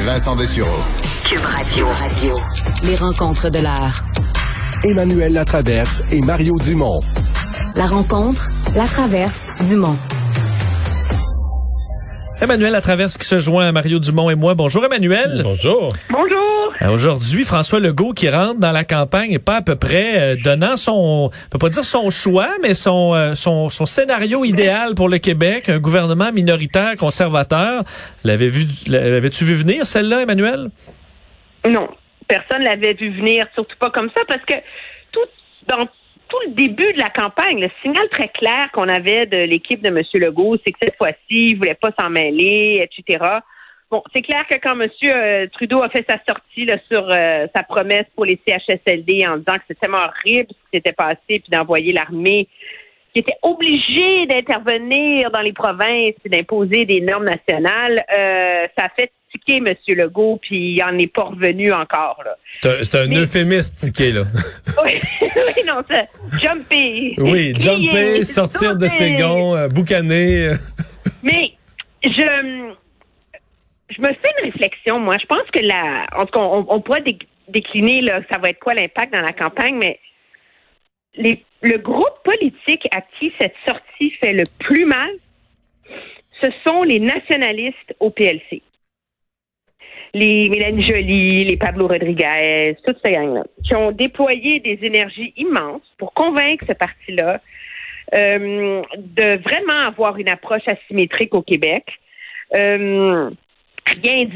et Vincent Desureau. Cube Radio. Les Rencontres de l'Art. Emmanuel Latraverse et Mario Dumont. La rencontre, Latraverse, Dumont. Emmanuel Latraverse qui se joint à Mario Dumont et moi. Bonjour Emmanuel. Bonjour. Bonjour. Aujourd'hui, François Legault qui rentre dans la campagne, pas à peu près donnant son, on peut pas dire son choix, mais son scénario idéal pour le Québec, un gouvernement minoritaire conservateur. L'avais-tu vu venir celle-là, Emmanuel? Non, personne l'avait vu venir, surtout pas comme ça, parce que dans tout le début de la campagne, le signal très clair qu'on avait de l'équipe de M. Legault, c'est que cette fois-ci, il ne voulait pas s'en mêler, etc. Bon, c'est clair que quand M. Trudeau a fait sa sortie là, sur sa promesse pour les CHSLD en disant que c'était tellement horrible ce qui s'était passé, puis d'envoyer l'armée qui était obligée d'intervenir dans les provinces et d'imposer des normes nationales, ça a fait tiquer M. Legault, puis il n'en est pas revenu encore. Là. C'est un euphémisme, tiquer, là. Oui, non, c'est jumper. Oui, jumper, sortir de ses gonds, boucaner. Mais je me fais une réflexion, moi. Je pense que en tout cas, on pourrait décliner, là, ça va être quoi l'impact dans la campagne, mais le groupe politique à qui cette sortie fait le plus mal, ce sont les nationalistes au PLC. Les Mélanie Jolie, les Pablo Rodriguez, toute cette gang-là, qui ont déployé des énergies immenses pour convaincre ce parti-là de vraiment avoir une approche asymétrique au Québec. Rien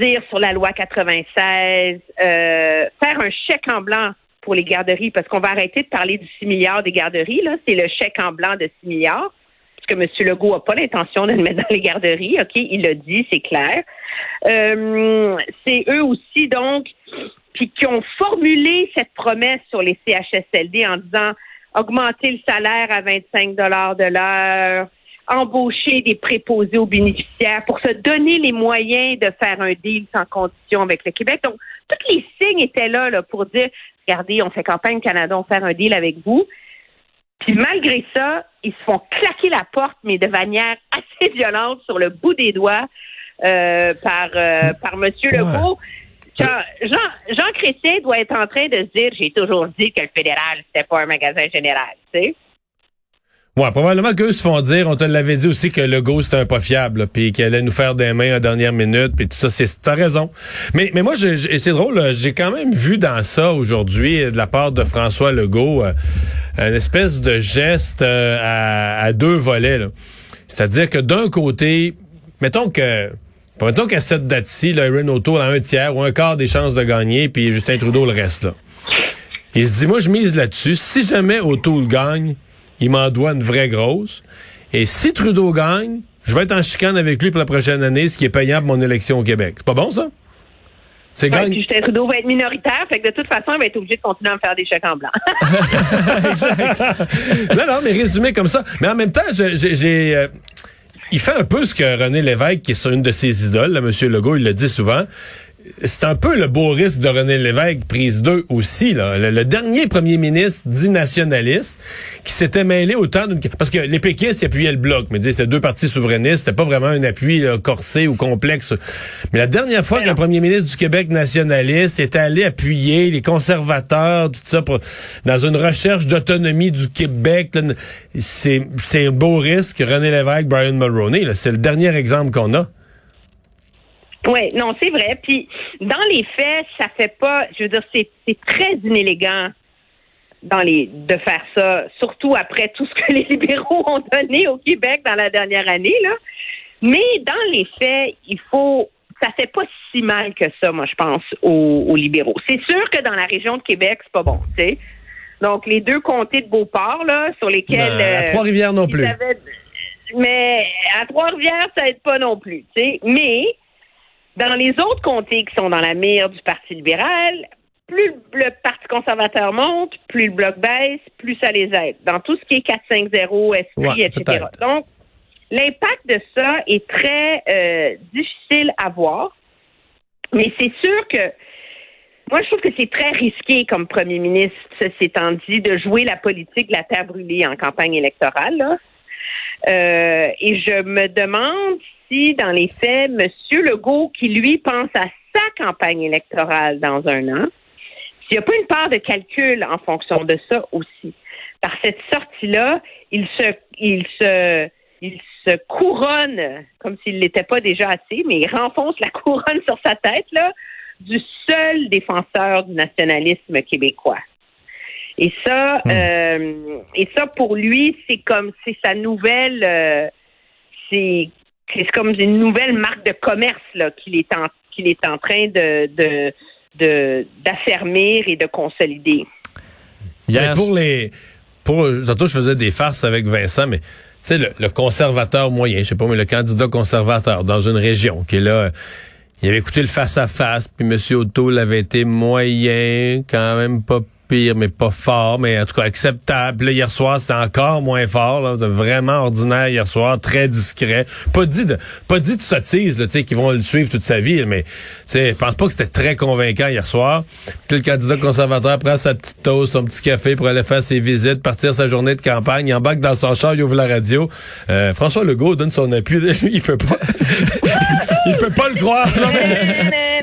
dire sur la loi 96, faire un chèque en blanc pour les garderies, parce qu'on va arrêter de parler du 6 milliards des garderies, là, c'est le chèque en blanc de 6 milliards, parce que M. Legault n'a pas l'intention de le mettre dans les garderies, OK, il l'a dit, c'est clair. C'est eux aussi, donc, puis qui ont formulé cette promesse sur les CHSLD en disant augmenter le salaire à 25 $ de l'heure, embaucher des préposés aux bénéficiaires pour se donner les moyens de faire un deal sans condition avec le Québec. Donc, tous les signes étaient là pour dire, regardez, on fait campagne Canada, on va faire un deal avec vous. Puis malgré ça, ils se font claquer la porte, mais de manière assez violente sur le bout des doigts par M. Legault. Jean Chrétien doit être en train de se dire, j'ai toujours dit que le fédéral, c'était pas un magasin général, tu sais. Ouais, probablement qu'eux se font dire, on te l'avait dit aussi que Legault c'était un pas fiable, puis qu'il allait nous faire des mains en dernière minute, puis tout ça, t'as raison. Mais moi, c'est drôle, là, j'ai quand même vu dans ça aujourd'hui, de la part de François Legault, une espèce de geste à deux volets, là. C'est-à-dire que d'un côté, mettons qu'à cette date-ci, Erin O'Toole a un tiers ou un quart des chances de gagner, puis Justin Trudeau le reste, là. Il se dit, moi je mise là-dessus, si jamais O'Toole gagne, il m'en doit une vraie grosse. Et si Trudeau gagne, je vais être en chicane avec lui pour la prochaine année, ce qui est payant pour mon élection au Québec. C'est pas bon, ça? C'est gagne. Puis Justin Trudeau va être minoritaire, fait que de toute façon, il va être obligé de continuer à me faire des chèques en blanc. Exact. Non, mais résumé comme ça. Mais en même temps, il fait un peu ce que René Lévesque, qui est sur une de ses idoles, là, M. Legault, il le dit souvent. C'est un peu le beau risque de René Lévesque, prise 2 aussi, là. Le dernier premier ministre dit nationaliste, qui s'était mêlé autant d'une... Parce que les péquistes, ils appuyaient le bloc, mais c'était deux partis souverainistes, c'était pas vraiment un appui là, corsé ou complexe. Mais la dernière fois qu'un premier ministre du Québec nationaliste est allé appuyer les conservateurs, tout ça, dans une recherche d'autonomie du Québec, là, c'est un beau risque, René Lévesque, Brian Mulroney, là, c'est le dernier exemple qu'on a. Oui, non, c'est vrai. Puis, dans les faits, ça fait pas... Je veux dire, c'est très inélégant de faire ça, surtout après tout ce que les libéraux ont donné au Québec dans la dernière année, là. Mais dans les faits, ça fait pas si mal que ça, moi, je pense, aux libéraux. C'est sûr que dans la région de Québec, c'est pas bon, tu sais. Donc, les deux comtés de Beauport, là, sur lesquels... à Trois-Rivières non plus. Mais à Trois-Rivières, ça aide pas non plus, tu sais. Mais... dans les autres comtés qui sont dans la mire du Parti libéral, plus le Parti conservateur monte, plus le Bloc baisse, plus ça les aide. Dans tout ce qui est 4-5-0, esprit, etc. Peut-être. Donc, l'impact de ça est très difficile à voir. Mais c'est sûr que... moi, je trouve que c'est très risqué comme premier ministre, ceci étant dit, de jouer la politique de la terre brûlée en campagne électorale, là. Et je me demande si, dans les faits, M. Legault, qui, lui, pense à sa campagne électorale dans un an, s'il n'y a pas une part de calcul en fonction de ça aussi. Par cette sortie-là, il se couronne, comme s'il ne l'était pas déjà assez, mais il renfonce la couronne sur sa tête, là, du seul défenseur du nationalisme québécois. Et ça pour lui, c'est sa nouvelle, c'est comme une nouvelle marque de commerce là qu'il est en train d'affermir et de consolider. Hier, tantôt je faisais des farces avec Vincent, mais tu sais, le conservateur moyen, je sais pas, mais le candidat conservateur dans une région qui est là. Il avait écouté le face-à-face, puis M. O'Toole avait été moyen, quand même pas pire, mais pas fort, mais en tout cas acceptable. Puis là, hier soir, c'était encore moins fort. Là. C'était vraiment ordinaire hier soir, très discret. Pas dit de sottises, tu sais, qui vont le suivre toute sa vie, mais tu sais, je pense pas que c'était très convaincant hier soir. Puis le candidat conservateur prend sa petite toast, son petit café pour aller faire ses visites, partir sa journée de campagne, il embarque dans son char, il ouvre la radio. François Legault donne son appui. Lui, il peut pas... Il peut pas le croire, là.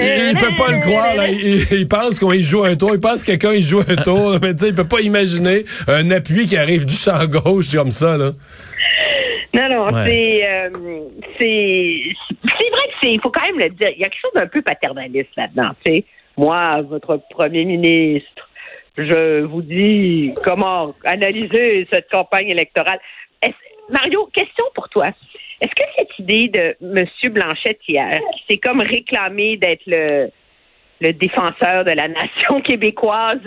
Il peut pas le croire, là. Il pense qu'on y joue un tour. Il pense que quelqu'un y joue un tour. Mais tu sais, il peut pas imaginer un appui qui arrive du champ gauche comme ça, là. Non, ouais. C'est vrai que il faut quand même le dire. Il y a quelque chose d'un peu paternaliste là-dedans, tu sais. Moi, votre premier ministre, je vous dis comment analyser cette campagne électorale. Mario, question pour toi. Est-ce que cette idée de M. Blanchet hier, qui s'est comme réclamé d'être le défenseur de la nation québécoise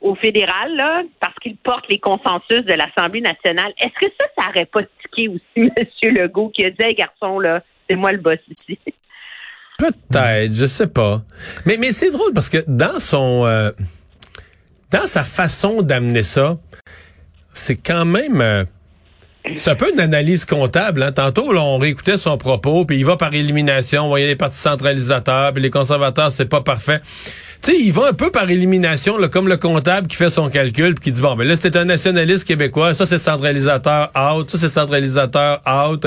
au fédéral, là, parce qu'il porte les consensus de l'Assemblée nationale, est-ce que ça n'aurait pas tiqué aussi M. Legault qui a dit « Hey, garçon, là, c'est moi le boss ici. » Peut-être, je sais pas. Mais c'est drôle parce que dans sa façon d'amener ça, c'est quand même... c'est un peu une analyse comptable, hein. Tantôt, là, on réécoutait son propos, puis il va par élimination, on voyait les partis centralisateurs, puis les conservateurs, c'est pas parfait. Tu sais, il va un peu par élimination, là, comme le comptable qui fait son calcul, puis qui dit, bon, ben là, c'était un nationaliste québécois, ça, c'est centralisateur out, ça, c'est centralisateur out.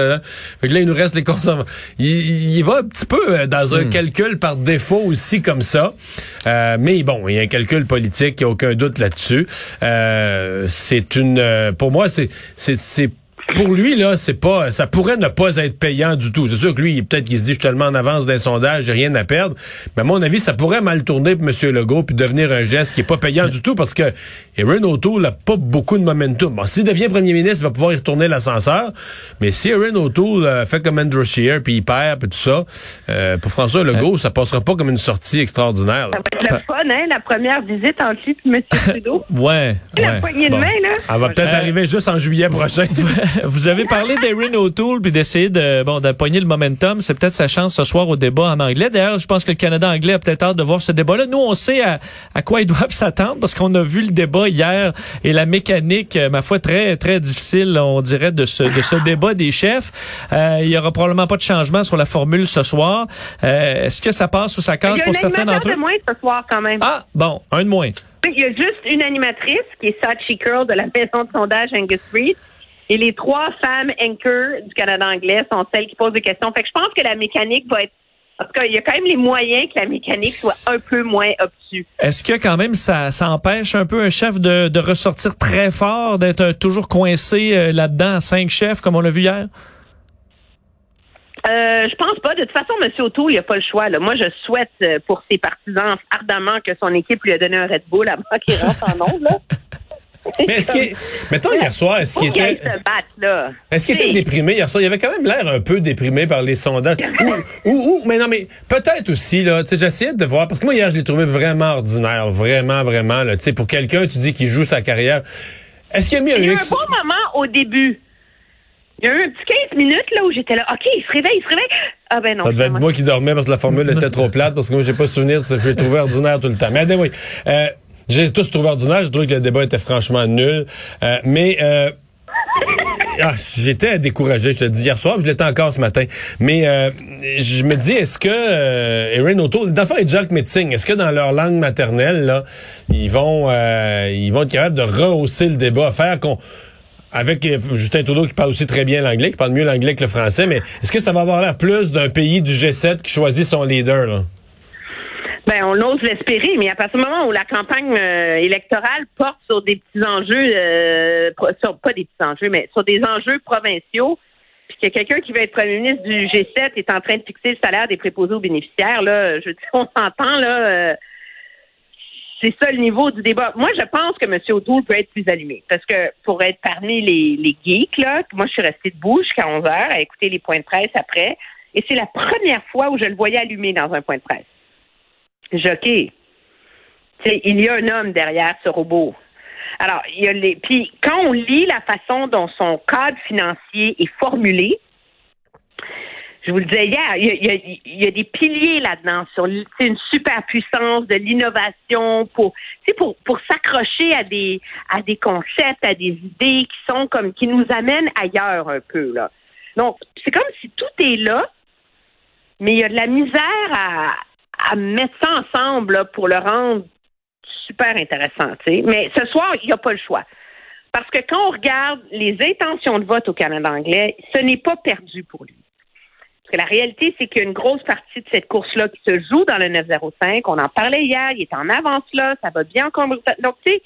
Fait que là, il nous reste les conservateurs. Il va un petit peu dans un calcul par défaut aussi, comme ça. Mais bon, il y a un calcul politique, il n'y a aucun doute là-dessus. Pour moi, c'est pour lui, là, c'est pas, ça pourrait ne pas être payant du tout. C'est sûr que lui, peut-être qu'il se dit, je suis tellement en avance d'un sondage, j'ai rien à perdre. Mais à mon avis, ça pourrait mal tourner pour M. Legault puis devenir un geste qui est pas payant du tout parce que Erin O'Toole n'a pas beaucoup de momentum. Bon, s'il devient premier ministre, il va pouvoir y retourner l'ascenseur. Mais si Erin O'Toole fait comme Andrew Scheer puis il perd puis tout ça, pour François Legault, ça passera pas comme une sortie extraordinaire. Là. Ça va être le fun, hein, la première visite en lui puis M. Trudeau. Ouais. La poignée de main, là. Elle va peut-être arriver juste en juillet prochain. Vous avez parlé d'Erin O'Toole puis d'essayer d'empoigner le momentum. C'est peut-être sa chance ce soir au débat en anglais. D'ailleurs, je pense que le Canada anglais a peut-être hâte de voir ce débat-là. Nous, on sait à quoi ils doivent s'attendre parce qu'on a vu le débat hier et la mécanique, ma foi, très, très difficile, on dirait, de ce débat des chefs. Il y aura probablement pas de changement sur la formule ce soir. Est-ce que ça passe ou ça casse pour certains d'entre eux? Il y a un animateur de moins ce soir quand même. Ah, bon, un de moins. Il y a juste une animatrice qui est Sachi Kurl de la maison de sondage Angus Reid. Et les trois femmes anchors du Canada anglais sont celles qui posent des questions. Fait que je pense que la mécanique va être... En tout cas, il y a quand même les moyens que la mécanique soit un peu moins obtuse. Est-ce que quand même ça empêche un peu un chef de ressortir très fort, d'être toujours coincé là-dedans à 5 chefs, comme on l'a vu hier? Je pense pas. De toute façon, M. O'Toole, il n'a pas le choix. Là. Moi, je souhaite pour ses partisans ardemment que son équipe lui a donné un Red Bull avant qu'il rentre en onde, là. Mais mettons hier soir, est-ce qu'il était déprimé hier soir? Il avait quand même l'air un peu déprimé par les sondages. Mais peut-être aussi, là, tu sais, j'essayais de voir, parce que moi hier, je l'ai trouvé vraiment ordinaire, vraiment, vraiment, là, tu sais, pour quelqu'un, tu dis qu'il joue sa carrière. Est-ce qu'il a mis un bon moment au début? Il y a eu un petit 15 minutes, là, où j'étais là, OK, il se réveille. Ah ben non. Ça devait être moi qui dormais parce que la formule était trop plate, parce que moi, j'ai pas souvenir, je l'ai trouvé ordinaire tout le temps. Mais anyway, j'ai tous trouvé ordinaire, j'ai trouvé que le débat était franchement nul. J'étais découragé, je te dis, hier soir, je l'étais encore ce matin. Mais je me dis, est-ce que Erin O'Toole, d'enfant et Jagmeet Singh, est-ce que dans leur langue maternelle, là, ils vont être capables de rehausser le débat, faire qu'on Avec Justin Trudeau qui parle aussi très bien l'anglais, qui parle mieux l'anglais que le français, mais est-ce que ça va avoir l'air plus d'un pays du G7 qui choisit son leader, là? Ben, on ose l'espérer, mais à partir du moment où la campagne électorale porte sur des petits enjeux, sur des enjeux provinciaux, puis que quelqu'un qui veut être premier ministre du G7 est en train de fixer le salaire des préposés aux bénéficiaires, là, je veux dire, on s'entend, là, c'est ça le niveau du débat. Moi, je pense que M. O'Toole peut être plus allumé, parce que pour être parmi les geeks, là, moi, je suis restée debout jusqu'à 11 heures à écouter les points de presse après, et c'est la première fois où je le voyais allumé dans un point de presse. Jockey. T'sais, il y a un homme derrière ce robot. Alors, il y a les. Puis, quand on lit la façon dont son cadre financier est formulé, je vous le disais hier, il y a des piliers là-dedans sur une superpuissance de l'innovation pour s'accrocher à des concepts, à des idées qui nous amènent ailleurs un peu là. Donc, c'est comme si tout est là, mais il y a de la misère à mettre ça ensemble là, pour le rendre super intéressant. T'sais. Mais ce soir, il n'y a pas le choix. Parce que quand on regarde les intentions de vote au Canada anglais, ce n'est pas perdu pour lui. Parce que la réalité, c'est qu'il y a une grosse partie de cette course-là qui se joue dans le 905. On en parlait hier, il est en avance là, ça va bien en Colombie-Britannique. Donc, tu sais,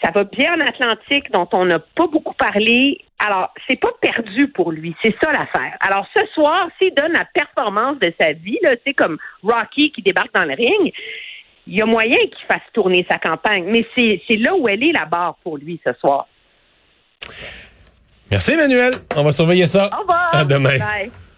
ça va bien en Atlantique, dont on n'a pas beaucoup parlé. Alors, c'est pas perdu pour lui. C'est ça l'affaire. Alors, ce soir, s'il donne la performance de sa vie, là, c'est comme Rocky qui débarque dans le ring, il y a moyen qu'il fasse tourner sa campagne. Mais c'est là où elle est la barre pour lui ce soir. Merci, Emmanuel. On va surveiller ça. Au revoir. À demain. Bye.